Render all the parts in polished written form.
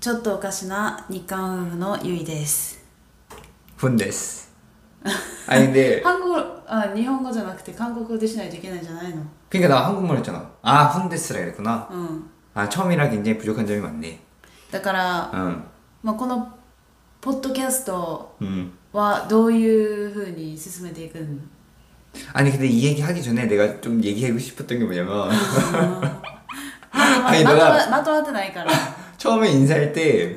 ちょっとおかしな日韓夫婦のゆいです。ふんです。あいで。韓国あ日本語じゃなくて韓国語でしないといけないんじゃないの？그러니까나 한국말 했잖아。あふんですら그랬구나。あ처음이라 굉장히 부족한 점이 많네。だから、まあこのポッドキャストはどういうふうに進めていくの？아니 근데 이 얘기 하기 전에 내가 좀 얘기하고 싶었던 게 뭐냐면 아니 내가 마토하지ないから 처음에 인사할 때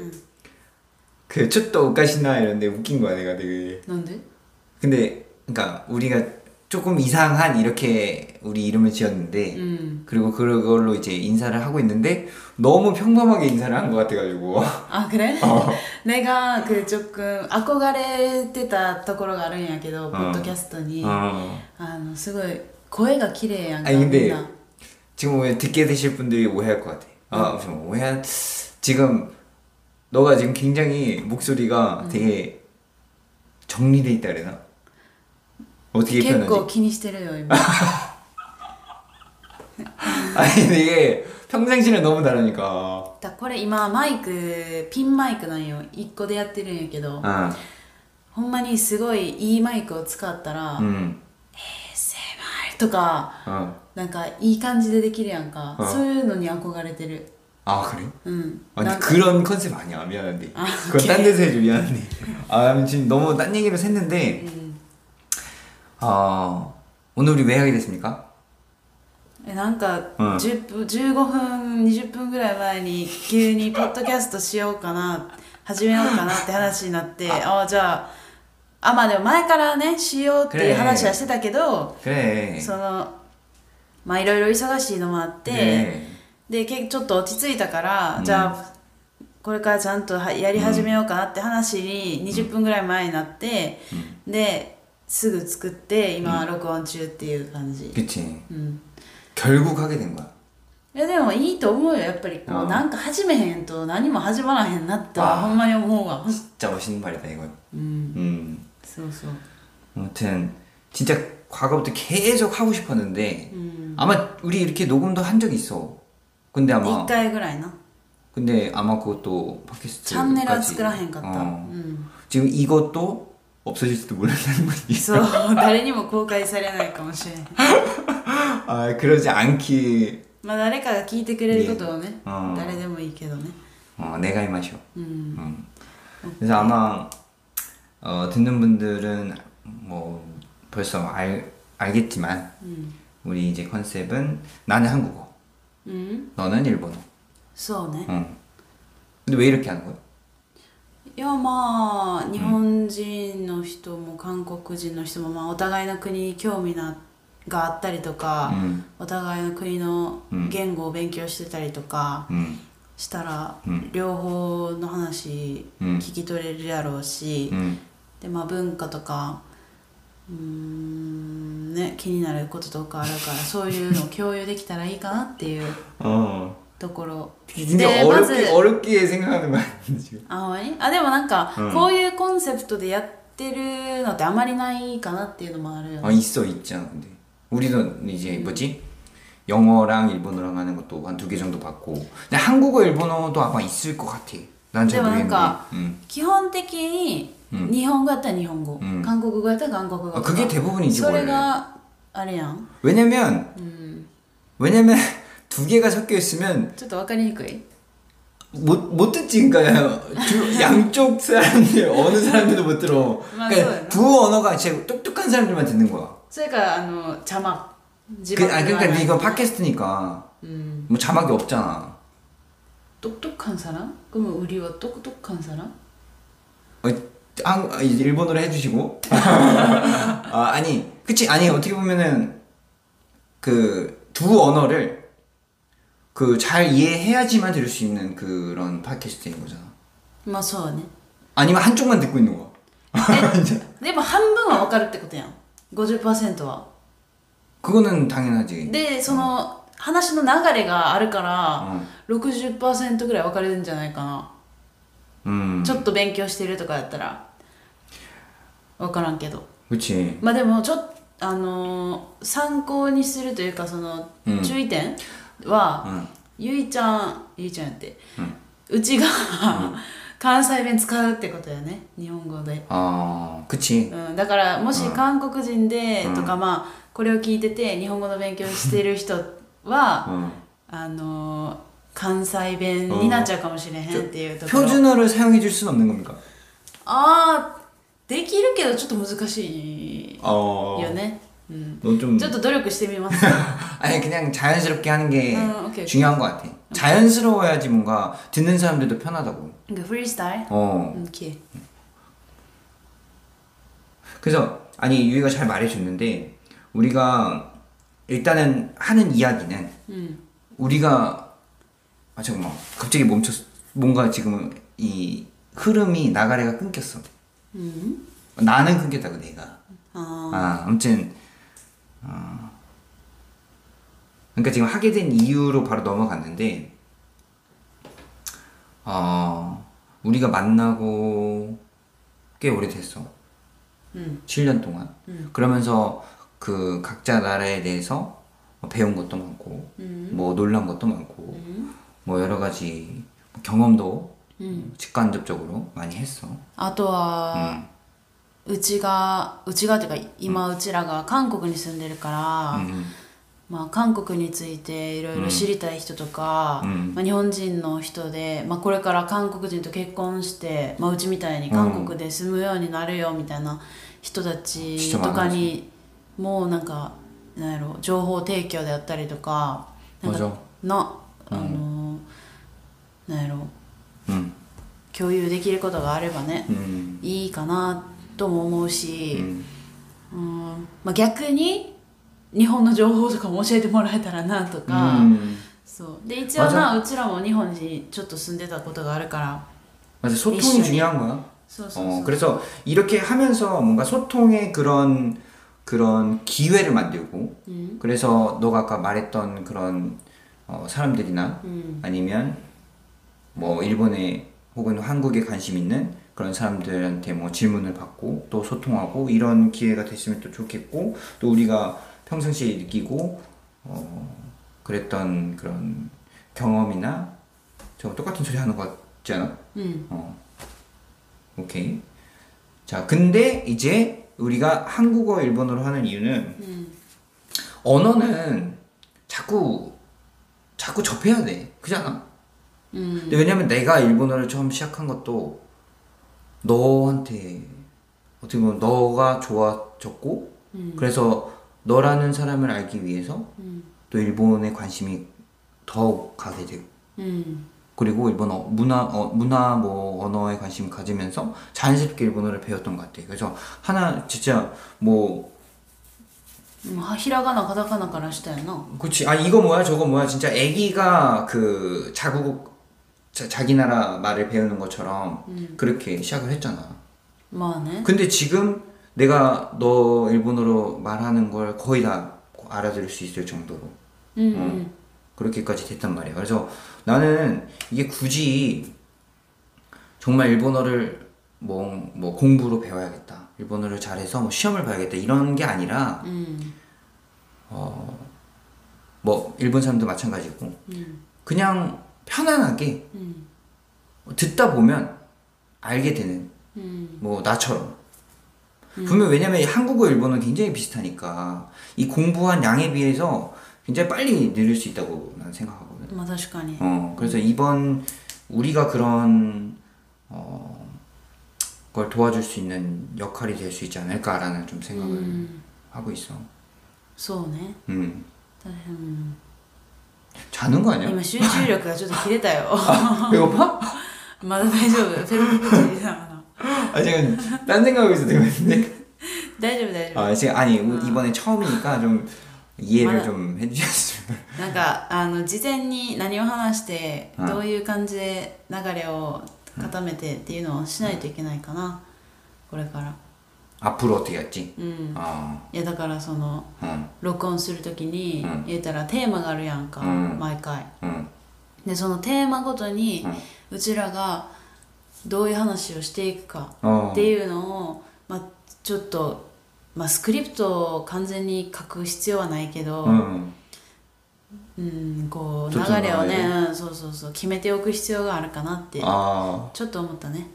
그 쭈또 오까시나 이런데 웃긴 거야 내가 되게. 뭔데? 근데 그러니까 우리가 조금 이상한 이렇게 우리 이름을 지었는데 그리고 그걸로 이제 인사를 하고 있는데 너무 평범하게 인사를 한 것 같아가지고. 아 그래? 내가 그 조금 아꼬가레てた ところが あるんやけど 팟캐스트에 すごい 声が 綺麗やんか 아니 근데 지금 왜 듣게 되실 분들이 오해할 것 같아. 아 무슨 오해한 지금 너가 지금 굉장히 목소리가 되게 정리돼 있다 그래나? 어떻게 표현하지? 結構気にしてるよ今 아니 되게 평상시랑 너무 다르니까 これ今マイクピンマイクなんよ1個でやってるんやけど ほんまにすごいいいマイクを使ったら ASMR とか なんかいい感じでできるやんか そういうのに憧れてる 아 그래? 응. 아니 난... 그런 컨셉 아니야. 미안한데. 아, 그건 딴 데서 해줘. 미안한데. 아 지금 너무 딴 얘기를 했는데. 오늘 우리 왜 하게 됐습니까? 뭔가 10분, 15분, 20분 ぐらい前に急に 팟캐스트 しようかな始めようかなって話になって じゃあまあでも前からねしようっていう話はしてたけど 그래. そのまあいろいろ忙しいのもあって 그래. で、ちょっと落ち着いたから、じゃあこれからちゃんとやり始めようかなって話に20分ぐらい前になって、で、すぐ作って今録音中っていう感じ。그치。결국 하게 된 거야。いやでもいいと思うよ。やっぱりこうなんか始めへんと何も始まらへんなってほんまに思うわ。진짜 멋있는 말이다 이거。そうそう。아무튼 진짜 과거부터 계속 하고 싶었는데 아마 우리 이렇게 녹음도 한 적이 있어。 근데 아마 1回 ぐらいな 근데 아마 그것도 팟캐스트 채널을 쓰라한가 같다. 지금 이것도 없어질지도 몰랐다는 거 있어. 누구에게도 공개されないかもしれない. 아, 그러지 않기. 뭐 누군가가 聞いてくれることをね. 누구라도 いいけどね. 내가이마쇼. 그래서 아마 듣는 분들은 뭐 벌써 알겠지만 우리 이제 컨셉은 나는 한국어. 너는 일본어. そうね. 근데 왜 이렇게 하는 거야? 야, 뭐, 일본인の 人も 한국인の 人も 뭐, お互いの国に興味があったりとか, お互いの国の言語を勉強してたりとか したら 両方の話聞き取れるやろうし で、まあ、文化とか ね、気になることとかあるからそういうのを共有できたらいいかなっていうところでまず어렵게 생각하는 거 아니지あまりあでもなんか、こういうコンセプトでやってるのってあまりないかなっていうのもあるよね。あ、있어있잖아근데우리도이제뭐지영어랑일본어랑하는것도한 2개 정도 받고근데한국어일본어도아마있을것같아난잘모르겠는데でもなんか、基本的に日本語やったら日本語、韓国語やったら韓国語。あ、그게대부분이지それがあれやん。왜냐면 두 개가 섞여 있으면 ちょっとわかりにくい。못 듣지니까요. 양쪽 사람들 어느 사람들도 못 들어. 그러니까 두 언어가 진짜 똑똑한 사람들만 듣는 거야. 그러니까 자막. 그러니까 이거 팟캐스트니까 뭐 자막이 없잖아. 똑똑한 사람? 그러면 우리와 똑똑한 사람? 일본어로 해주시고 아, 아니 그치 아니 어떻게 보면은 그 두 언어를 그 잘 이해해야지만 들을 수 있는 그런 팟캐스트인 거잖아. 맞아요. 아니면 한쪽만 듣고 있는 거야. 근데 뭐 한분은 わかるってことやん. 50%は. 그거는 당연하지. 근데 話の流れがあるから 60% ぐらい わかれるんじゃないかな. ちょっと勉強してるとかやったら分からんけど。うち。まあでもちょっと参考にするというかその注意点は、ゆいちゃんやって、うちが関西弁使うってことやね、日本語で。ああ、口、うん、だからもし韓国人でとか、まあこれを聞いてて日本語の勉強してる人は関西弁になっちゃうかもしれへんっていうところ。標準語を使用해줄수는 없는 겁니까？ああ、できるけどちょっと難しいよね。ちょっと努力してみます。아니 그냥 자연스럽게 하는 게 중요한 것 같아. 자연스러워야지 뭔가 듣는 사람들도 편하다고. 그러니까 프리스타일. 오케이. 그래서 아니 유희가 잘 말해줬는데 우리가 일단은 하는 이야기는 우리가 아 잠깐만 갑자기 멈췄어. 뭔가 지금 이 흐름이 나가래가 끊겼어. 나는 끊겼다고 내가. 아 아무튼. 그러니까 지금 하게 된 이유로 바로 넘어갔는데 우리가 만나고 꽤 오래됐어. 7년 동안. 그러면서 그 각자 나라에 대해서 배운 것도 많고 뭐 놀란 것도 많고 뭐 여러 가지 경험도 직간접적으로 많이 했어. 아, うちがっていうか今うちらが韓国に住んでるから、まあ、韓国についていろいろ知りたい人とか、まあ、日本人の人で、まあ、これから韓国人と結婚して、まあ、うちみたいに韓国で住むようになるよみたいな人たちとかにもうなんかなんやろ情報提供であったりとかなんかな、なんやろ、共有できることがあればね、いいかなってとも思うし、まあ、逆に日本の情報とかも教えてもらえたらなとか、そうで一応まあうちらも日本にちょっと住んでたことがあるからまず소통이 중요한 거야. 그래서 이렇게 하면서 뭔가 소통의 그런 기회를 만들고, 그래서 너가 아까 말했던 그런 사람들이나 아니면 뭐 일본에 혹은 한국에 관심 있는 그런 사람들한테 뭐 질문을 받고 또 소통하고 이런 기회가 됐으면 또 좋겠고 또 우리가 평상시에 느끼고 그랬던 그런 경험이나 저거 똑같은 소리 하는 것 같지 않아? 오케이. 자, 근데 이제 우리가 한국어, 일본어로 하는 이유는 언어는 자꾸 접해야 돼. 그렇지 않아? 근데 왜냐면 내가 일본어를 처음 시작한 것도 너한테 어떻게 보면 너가 좋아졌고 그래서 너라는 사람을 알기 위해서 또 일본에 관심이 더욱 가게 되고 그리고 일본어 문화 뭐 언어에 관심 가지면서 자연스럽게 일본어를 배웠던 것 같아. 그래서 하나 진짜 뭐 히라가나 가다카나까지 했잖아. 그렇지. 아 이거 뭐야 저거 뭐야 진짜 애기가 그 자기 나라 말을 배우는 것처럼 그렇게 시작을 했잖아. 뭐네? 근데 지금 내가 너 일본어로 말하는 걸 거의 다 알아들을 수 있을 정도로 그렇게까지 됐단 말이야. 그래서 나는 이게 굳이 정말 일본어를 뭐 공부로 배워야겠다, 일본어를 잘해서 뭐 시험을 봐야겠다 이런 게 아니라 뭐 일본 사람도 마찬가지고 그냥 편안하게 듣다 보면 알게 되는 뭐 나처럼 분명 왜냐면 한국어 일본어 굉장히 비슷하니까 이 공부한 양에 비해서 굉장히 빨리 늘릴 수 있다고 난 생각하거든. 맞아요. 그래서 이번 우리가 그런 걸 도와줄 수 있는 역할이 될 수 있지 않을까라는 좀 생각을 하고 있어. 소네. 자는 거 아니야? 今集中力がちょっと切れたよ。 아, 배고파? まだ大丈夫。 아, 지금 딴 생각하고 있어도 되겠는데? 大丈夫。 아, 지금 아니 이번에 처음이니까 좀 이해를 좀 해주셨으면. なんか事前に何を話してどういう感じで流れを固めてっていうのをしないといけないかなこれから。 앞으로 어떻게 할지? 야, だからその録音するときに言えたらテーマがあるやんか毎回でそのテーマごとにうちらがどういう話をしていくかっていうのをまあちょっとまあスクリプトを完全に書く必要はないけどこう流れをね、そうそうそう、決めておく必要があるかなってちょっと思ったね。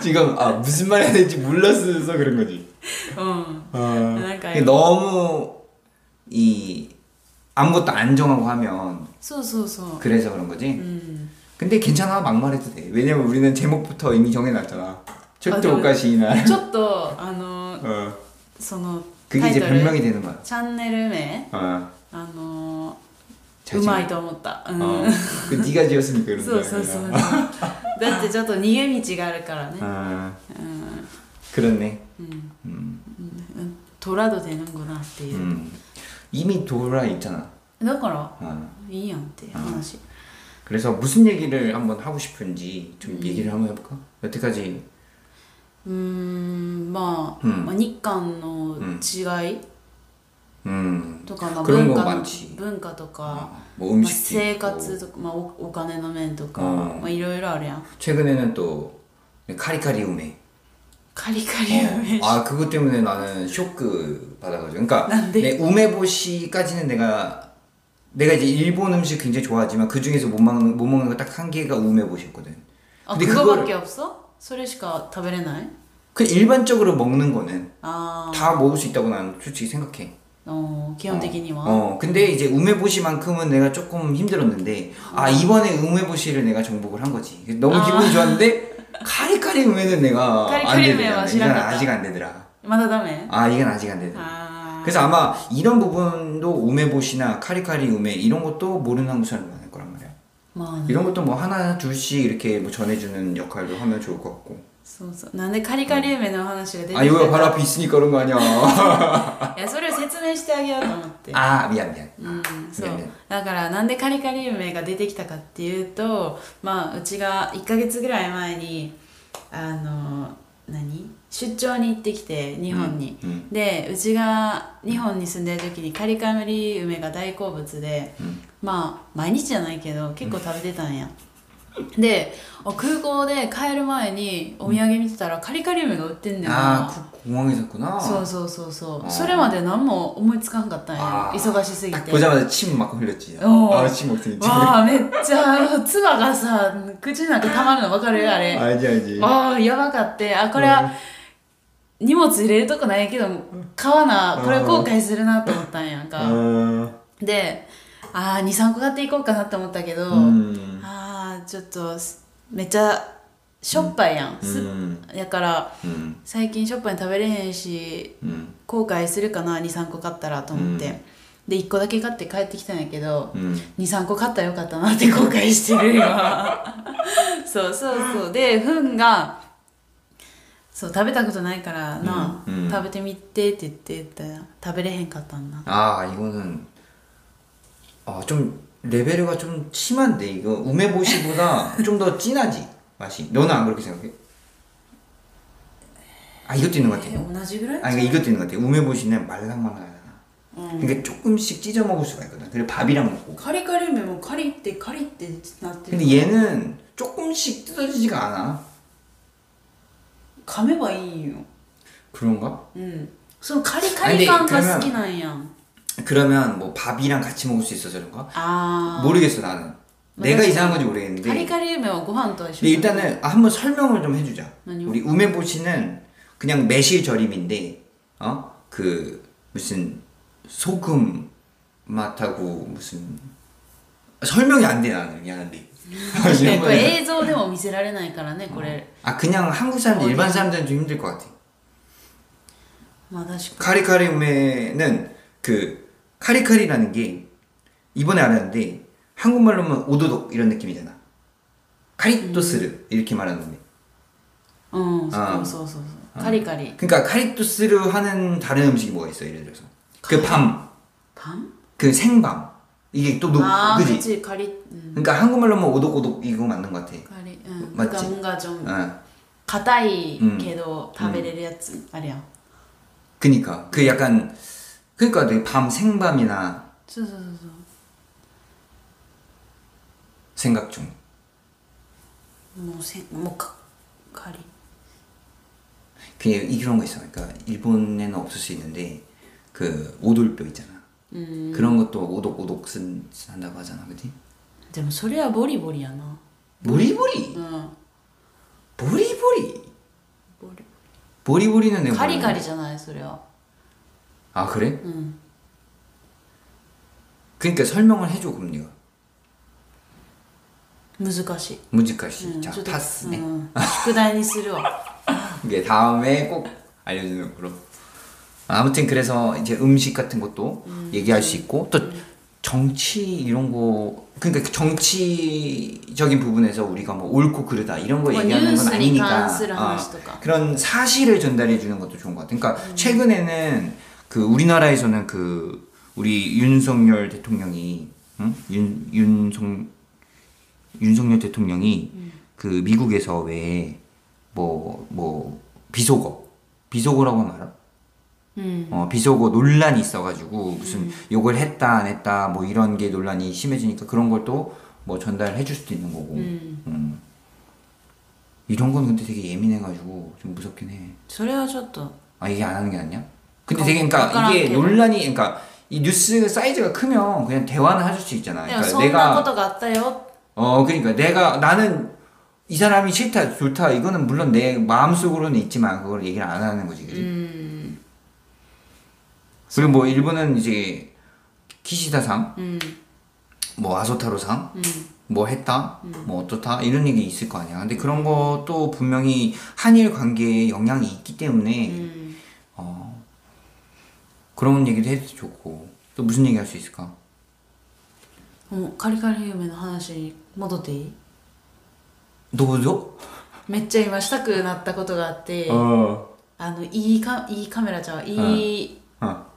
지금아무슨말해야될지몰랐어서그런거지 너무이아무것도안정하고하면그래서그런거지근데괜찮아막말해도돼왜냐면우리는제목부터이미정해놨잖아철도오가시이나ちょっとその그게이제변명이되는거야チャンネル名うまいと思った。これ네가 지었으니까 이런거。そうそうそう。だってちょっと逃げ道があるからね。그렇네。돌아도되는구나っていう。이미 돌아 있잖아。だからいいやんって話。그래서무슨얘기를한번하고싶은지좀얘기를한번해볼까？여태까지まあ日韓の違い。とか文化とか、生活とか、お金の面とか、いろいろあるやん。최근에는 또カリカリ梅。カリカリ梅。그것 때문에 나는 쇼크 받아가지고. 그러니까梅干し까지는 내가 이제 일본 음식 굉장히 좋아하지만 그 중에서 못 먹는 거 딱 한 개가 우메보시였거든. 근데 그거밖에 없어? それしか食べれない? 그 일반적으로 먹는 거는 다 먹을 수 있다고 난 솔직히 생각해. 기본적으로. 근데 이제 우메보시만큼은 내가 조금 힘들었는데 이번에 우메보시를 내가 정복을 한 거지. 너무 기분이 좋았는데 카리카리 우메는 내가 안 되더라. 이건 아직 안 되더라. 맞다며? 이건 아직 안 되더라. 그래서 아마 이런 부분도 우메보시나 카리카리 우메 이런 것도 모르는 한국 사람이 많을 거란 말이야. 이런 것도 뭐 하나 둘씩 이렇게 뭐 전해주는 역할도 하면 좋을 것 같고. 난데 카리카리 우메의 화나시가 되지. 이거 바로 앞에 있으니까 그런 거 아니야. 야, 소리를 설명시켜 하겠다고. 미안 미안. 그래서 난데 카리카리 우메가 出てきたかっていうと, うちが 1ヶ月 ぐらい前に出張に行ってきて日本に、でうちが日本に住んでる時にカリカリ梅が大好物で、毎日じゃないけど結構食べてたんや、で空港で帰る前にお土産見てたらカリカリ梅が売ってんだよな。공항에서구나。そうそうそうそう。それまで何も思いつかんかったんや。忙しすぎて。보자마자침 막 흘렸지。침 먹었지。めっちゃ唾がさ口の中溜まるの分かるあれ。やばかってこれは。荷物入れるとこないけど買わなこれ後悔するなと思ったんやんか。で 2,3 個買っていこうかなって思ったけど、ちょっとめっちゃしょっぱいやん、だから、最近しょっぱいの食べれへんし、後悔するかな 2,3 個買ったらと思って、で1個だけ買って帰ってきたんやけど、2,3 個買ったらよかったなって後悔してるよ。そうそうそう。でフンがそう食べたことないからな、食べてみてって言って食べれへんかったんだ。이거는 좀 레벨이 좀 심한데 이거 우메보시보다 좀 더 진하지 맛이. 너는 안 그렇게 생각해? 이것도 있는 것 같아. 이것도 있는 것 같아. 우메보시는 말랑말랑하잖아. 그러니까 조금씩 찢어 먹을 수가 있거든. 그리고 밥이랑 먹고. 카리카리면 카리 때 나한테. 근데 얘는 조금씩 뜯어지지가 않아.噛めばいいよ。그런가?そのカリカリ感が好きなんやん。그러면 뭐 밥이랑 같이 먹을 수 있어서 그런가? 모르겠어 나는. 내가 이상한 건지 모르겠는데. 카리카리우메와 고한도 있어. 일단은 한번 설명을 좀 해주자. 우리 우메보시는 그냥 매실 절임인데, 그 무슨 소금 맛하고 무슨 설명이 안 돼 나는 미안한데. 이거映像でも見せられないからね、これ。그냥 한국 사람들, 일반 사람들은 좀 힘들 것 같아. 카리카리 우메는 그 카리카리라는 게 이번에 알았는데 한국말로는 오도독 이런 느낌이잖아. 카리또스르 이렇게 말하는데. 카리카리. 그러니까 카리또스르 하는 다른 음식이 뭐가 있어? 예를 들어서 그 밤. 밤? 그 생밤. 이게 또 그지? 그러니까 한국말로는 오독오독 이거 맞는 것 같아. 카리. 맞지? 그러니까 뭔가 좀 가다이 게도 다베레리아츠 아니야. 그러니까 그 약간 그러니까 밤 생밤이나. 생각 중. 카리. 그냥 이런 거 있어. 그러니까 일본에는 없을 수 있는데 그 오돌뼈 있잖아. 그런 것도 오독오독 쓴다고 하잖아, 그치? 근데 소리야 보리보리야 나. 보리보리? 응. 보리보리? 보리. 보리보리는 내가 가리가리잖아요, 소리야. 아 그래? 응. 그러니까 설명을 해줘, 그럼 네가. 難しい. 難しい. 자, 탔네. 숙제로 쓰려. 이게 다음에 꼭 알려주는 걸로. 아무튼 그래서 이제 음식 같은 것도 얘기할 수 있고 또 정치 이런 거 그러니까 정치적인 부분에서 우리가 뭐 옳고 그르다 이런 거 얘기하는 건 아니니까 그런 사실을 전달해 주는 것도 좋은 것 같아. 그러니까 최근에는 그 우리나라에서는 그 우리 윤석열 대통령이 응? 윤석열 대통령이 그 미국에서 왜 뭐 비속어라고 하면 알아? 비속어 논란이 있어가지고 무슨 욕을 했다 안 했다 뭐 이런 게 논란이 심해지니까 그런 걸 또 뭐 전달해 줄 수도 있는 거고 이런 건 근데 되게 예민해가지고 좀 무섭긴 해. 그래야 저도 아 이게 안 하는 게 낫냐? 근데 되게 그러니까 이게 논란이 그러니까 이 뉴스 사이즈가 크면 그냥 대화는 해줄 수 있잖아. 그러니까 내가 것도 같아요. 그러니까 내가 나는 이 사람이 싫다 좋다 이거는 물론 내 마음속으로는 있지만 그걸 얘기를 안 하는 거지. 그치? 그리고 뭐 일본은 이제 키시다상, 뭐 아소타로상, 뭐 했다, 뭐 어떻다 이런 얘기 있을 거 아니야. 근데 그런 것도 분명히 한일 관계에 영향이 있기 때문에 그런 얘기도 해도 좋고 또 무슨 얘기 할 수 있을까? 가리가리夢の話戻っていい？どうぞ。めっちゃ今したくなったことがあって、いいカメラじゃん、いい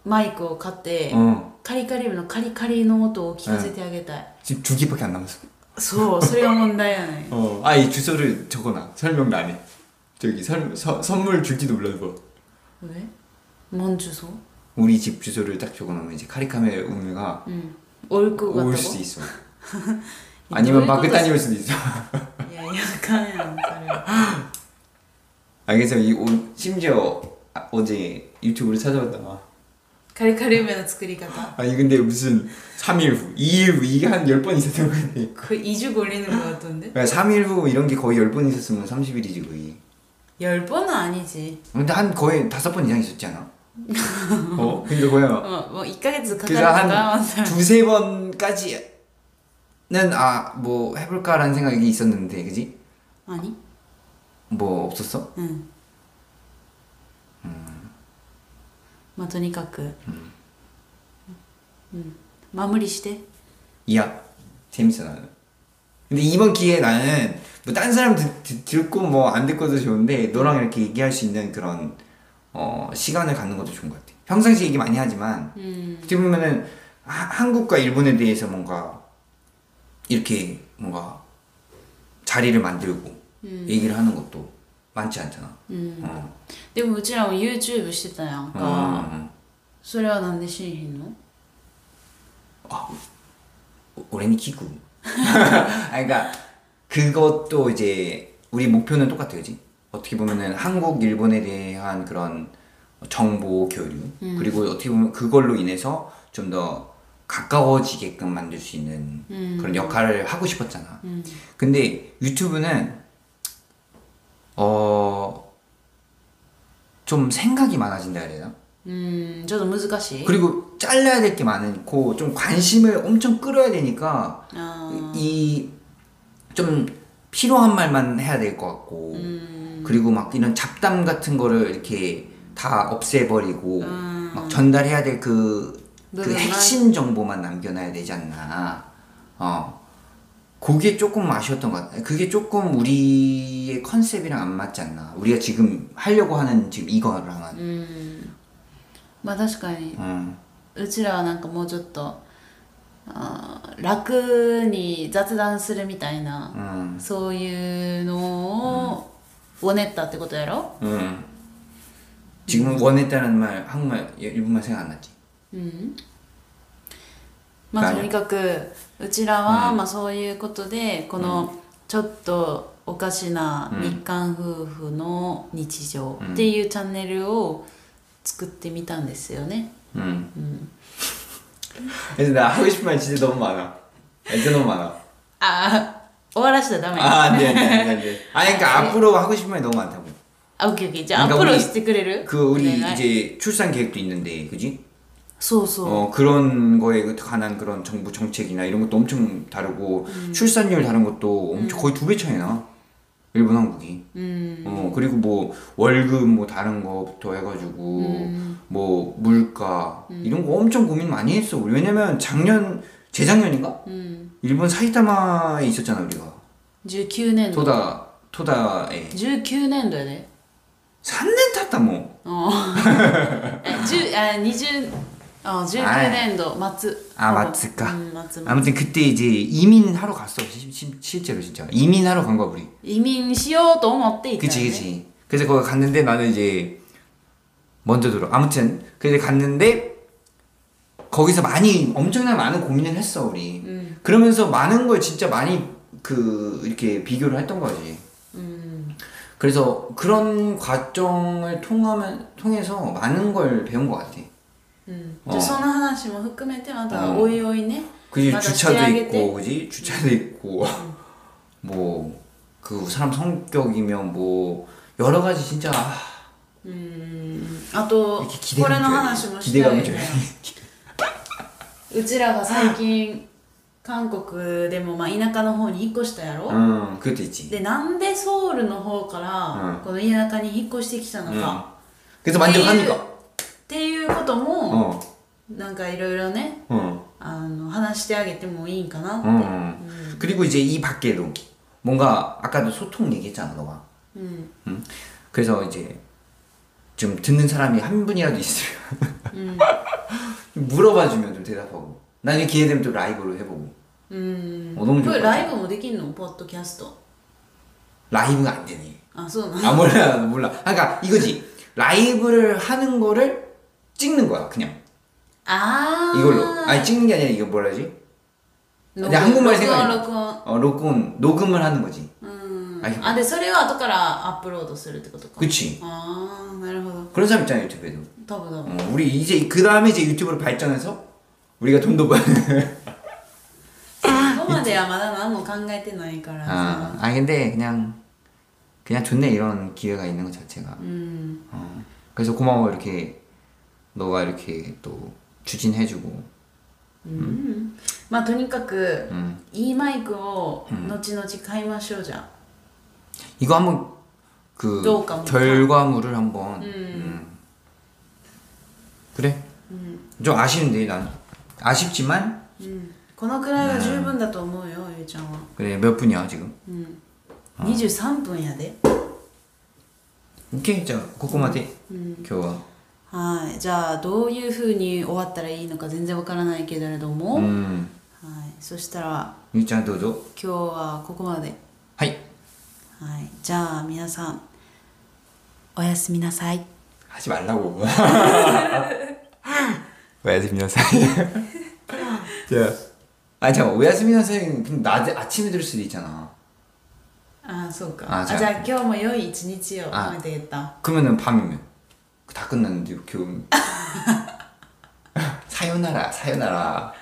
マイクを買って、カリカリ夢のカリカリの音を聞かせてあげたい。지금 2개밖에 안 남았어. そう、それが問題やね。あ、이 주소를 적어놔. 설명도 안 해. 저기 선물 줄지도 몰라서. 왜? 뭔 주소? 우리 집 주소를 딱 적어놓으면 이제 카리카메 우메가 올 수도 있어. 아니면 마크타니 올 수도 있어. 야, 약간 아, 그래서 심지어 어제 유튜브를 찾아봤다가 카리카리우메의 作り方. 아니 근데 무슨 3일 후, 2일 후 이게 한 10번 있었던 거 같네. 거의 2주 걸리는 거 같던데? 3일 후 이런 게 거의 10번 있었으면 30일이지 거의. 10번은 아니지. 근데 한 거의 5번 이상 있었지 않아? 근데 거의 뭐 1개월 가까이가 한 2~3번까지는 뭐 해볼까라는 생각이 있었는데, 그지? 아니. 뭐 없었어? 응. 뭐, とにかく. 마무리して. 이야, 재밌어 나는. 근데 이번 기회에 나는 뭐 다른 사람 듣고 뭐 안 듣고도 좋은데 너랑 이렇게 얘기할 수 있는 그런. 시간을 갖는 것도 좋은 것 같아. 평상시 얘기 많이 하지만 어떻게 보면은 한국과 일본에 대해서 뭔가 이렇게 뭔가 자리를 만들고 얘기를 하는 것도 많지 않잖아. 근데 우리랑 유튜브 してたやんか. 그래야 난데 싫히노? 아, 俺に聞く? 그러니까 그것도 이제 우리 목표는 똑같아, 그렇지? 어떻게 보면은 한국, 일본에 대한 그런 정보 교류 그리고 어떻게 보면 그걸로 인해서 좀 더 가까워지게끔 만들 수 있는 그런 역할을 하고 싶었잖아. 근데 유튜브는 좀 생각이 많아진다 해야 되나? 저도 難しい. 그리고 잘라야 될 게 많고 좀 관심을 엄청 끌어야 되니까 이 좀 필요한 말만 해야 될 것 같고 그리고 막 이런 잡담 같은 거를 이렇게 다 없애버리고 막 전달해야 될 그 핵심 정보만 남겨놔야 되지 않나. 그게 조금 아쉬웠던 것 같아요. 그게 조금 우리의 컨셉이랑 안 맞지 않나. 우리가 지금 하려고 하는 지금 이거랑은. まあ確かに. うちらはなんかもうちょっと楽に雑談するみたいなそういうのを 원했다って ことやろ? 응. 지금 원했다는 말 한국말 일본말 생각 안 났지? 응. まあとにかくうちらはまあそういうことでこのちょっとおかしな日韓夫婦の日常っていうチャンネルを作ってみたんですよね。別に하고 싶은 말 진짜 너무 많아. 진짜 너무 많아. 아, 오하라시다 다음에. 아, 네, 네, 네. 아니, 그러니까 앞으로 하고 싶은 말이 너무 많다고. 아, 오케이, 오케이. 이제 그러니까 앞으로 시티그레를. 그 우리 네, 이제 출산 계획도 있는데, 그지? 소소. 그런 거에 관한 그런 정부 정책이나 이런 것도 엄청 다르고 출산율 다른 것도 엄청 거의 2배 차이나. 일본 한국이. 그리고 뭐 월급 뭐 다른 거부터 해가지고 뭐 물가 이런 거 엄청 고민 많이 했어. 우리 왜냐면 재작년인가? 일본 사이타마에 있었잖아 우리가. 19년도. 토다에. 19년도네. 3년 탔다 뭐. 어. 19년도 마츠. 아, 마츠까. 아무튼 그때 이제 이민하러 갔어. 실제로 진짜. 이민하러 간 거야, 우리. 이민 시요 너무 어때 있잖아. 그치. 그래서 거기 갔는데 나는 이제 먼저 들어. 아무튼 그래서 갔는데 거기서 엄청나게 많은 고민을 했어, 우리. 그러면서 많은 걸 진짜 많이 이렇게 비교를 했던 거지. 그래서 그런 과정을 통해서 많은 걸 배운 것 같아. 저는 하나씩만 흑금했대 맞아. 오이오이네. 그지 주차도 있고, 그지 주차도 있고, 뭐 그 사람 성격이면 뭐 여러 가지 진짜. 아 또 올해는 하나씩만 기대감이 좀. 우리가 최근韓国でもまあ田舎の方に引っ越したやろ。그것도 있지。でなんでソウルの方からこの田舎に引っ越してきたのか。그래서만족합니까っていうこともなんかいろいろね、話してあげてもいいんかなって。그리고이제이밖에도뭔가아까도소통얘기했잖아너가 그래서이제좀듣는사람이한분이라도있으면물어봐주면좀대답하고나중에기회되면또라이브로해보고 너무 좋을 것 같아. 라이브 못 되겠노? 팟캐스트? 라이브가 안 되네. 아, 소나. 아, 몰라. 그러니까 이거지. 라이브를 하는 거를 찍는 거야, 그냥. 아. 이걸로. 아니, 찍는 게 아니라 이거 뭐라 하지? 근데 한국말 생각해. 녹음을 하는 거지. 아, 근데それは後からアップロードするってことか. 그치. 아,なるほど. 그런 사람 있잖아, 유튜브에도. 더블. 우리 이제 그 다음에 이제 유튜브로 발전해서 우리가 돈도 받는. 그거마저야, 나는 아무것도 생각 안 해. 아, 근데 그냥 좋네 이런 기회가 있는 것 자체가. 그래서 고마워 이렇게 너가 이렇게 또 추진해주고. まあとにかくいいマイクを後々買いましょうじゃあ。이거 한번 그 결과물을 한번. 그래. 좀 아쉬운데 난. 아쉽지만 このくらいは十分だと思うよ、ゆうちゃんは。그래 몇 분이야 지금? 23分やで。OK、じゃあここまで。今日は。はい、じゃあどういう風に終わったらいいのか全然わからないけれども、はい、そしたらゆうちゃんどうぞ。今日はここまで。はい。はい、じゃあ皆さんおやすみなさい。하지 말라고。おやすみなさい。じゃあ、あ、じゃあおやすみなさい。なぜ、あっちに出る人でいいじゃな。あ、そうか。あ、じゃあ今日も良い一日を褒めて言った。그러면은밤이면다끝났는데요겨우さよなら、さよなら。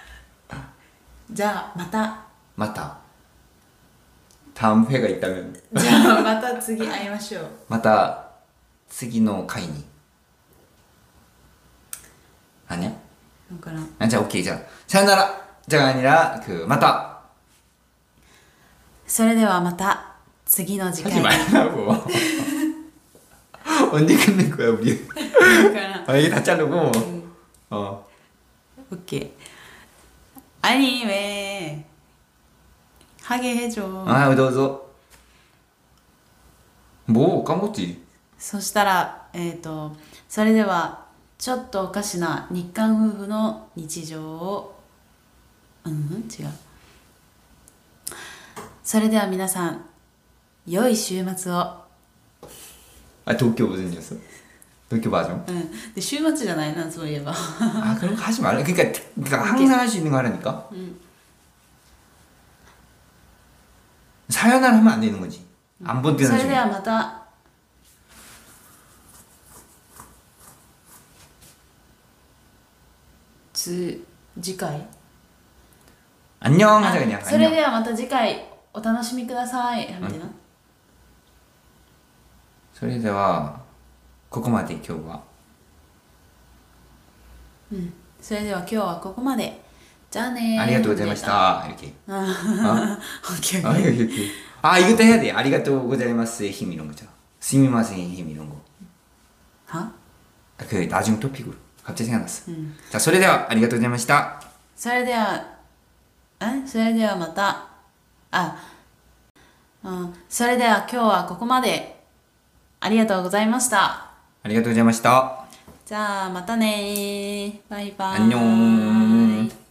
じゃあまた。また。다음회가있다면。じゃあまた次会いましょう。また次の回に。あね。그럼 아, 자, 오케이. 자, 사요나라. 자가 아니라また. それではまた次の時間. 하지말라고. 언제 끝낼 거야, 우리? 아, 이게 다 자르고. 오케이. 아니, 왜 하게 해 줘. 아, 어서 어서. 뭐, 깜빡지. そしたら、それではちょっとおかしな日韓夫婦の日常を違う。それでは皆さん良い週末を。あ、東京無事にです。東京バージョン。で週末じゃないなそういえば。あ、그런거 하지 말래。그러니까 항상 할 수 있는 거 하라니까. 사연을 하면 안 되는 거지. 안 본 때는. それではまた。次回。あんにょん。それではまた次回お楽しみください。みたいな。それではここまで今日は。うん。それでは今日はここまで。じゃあねー。ありがとうございました。オッケー。あ、オッケー。あ、言うたやで。ありがとうございます。ひみのんごちゃん。すみません、ひみのんご。は？あ、그 나중 토픽으로 갑자기 생각났어. 자, それでは ありがとうございました. それでは それではまた それでは今日はここまで ありがとうございました. ありがとうございました. じゃあまたねー。バイバイ。 안녕.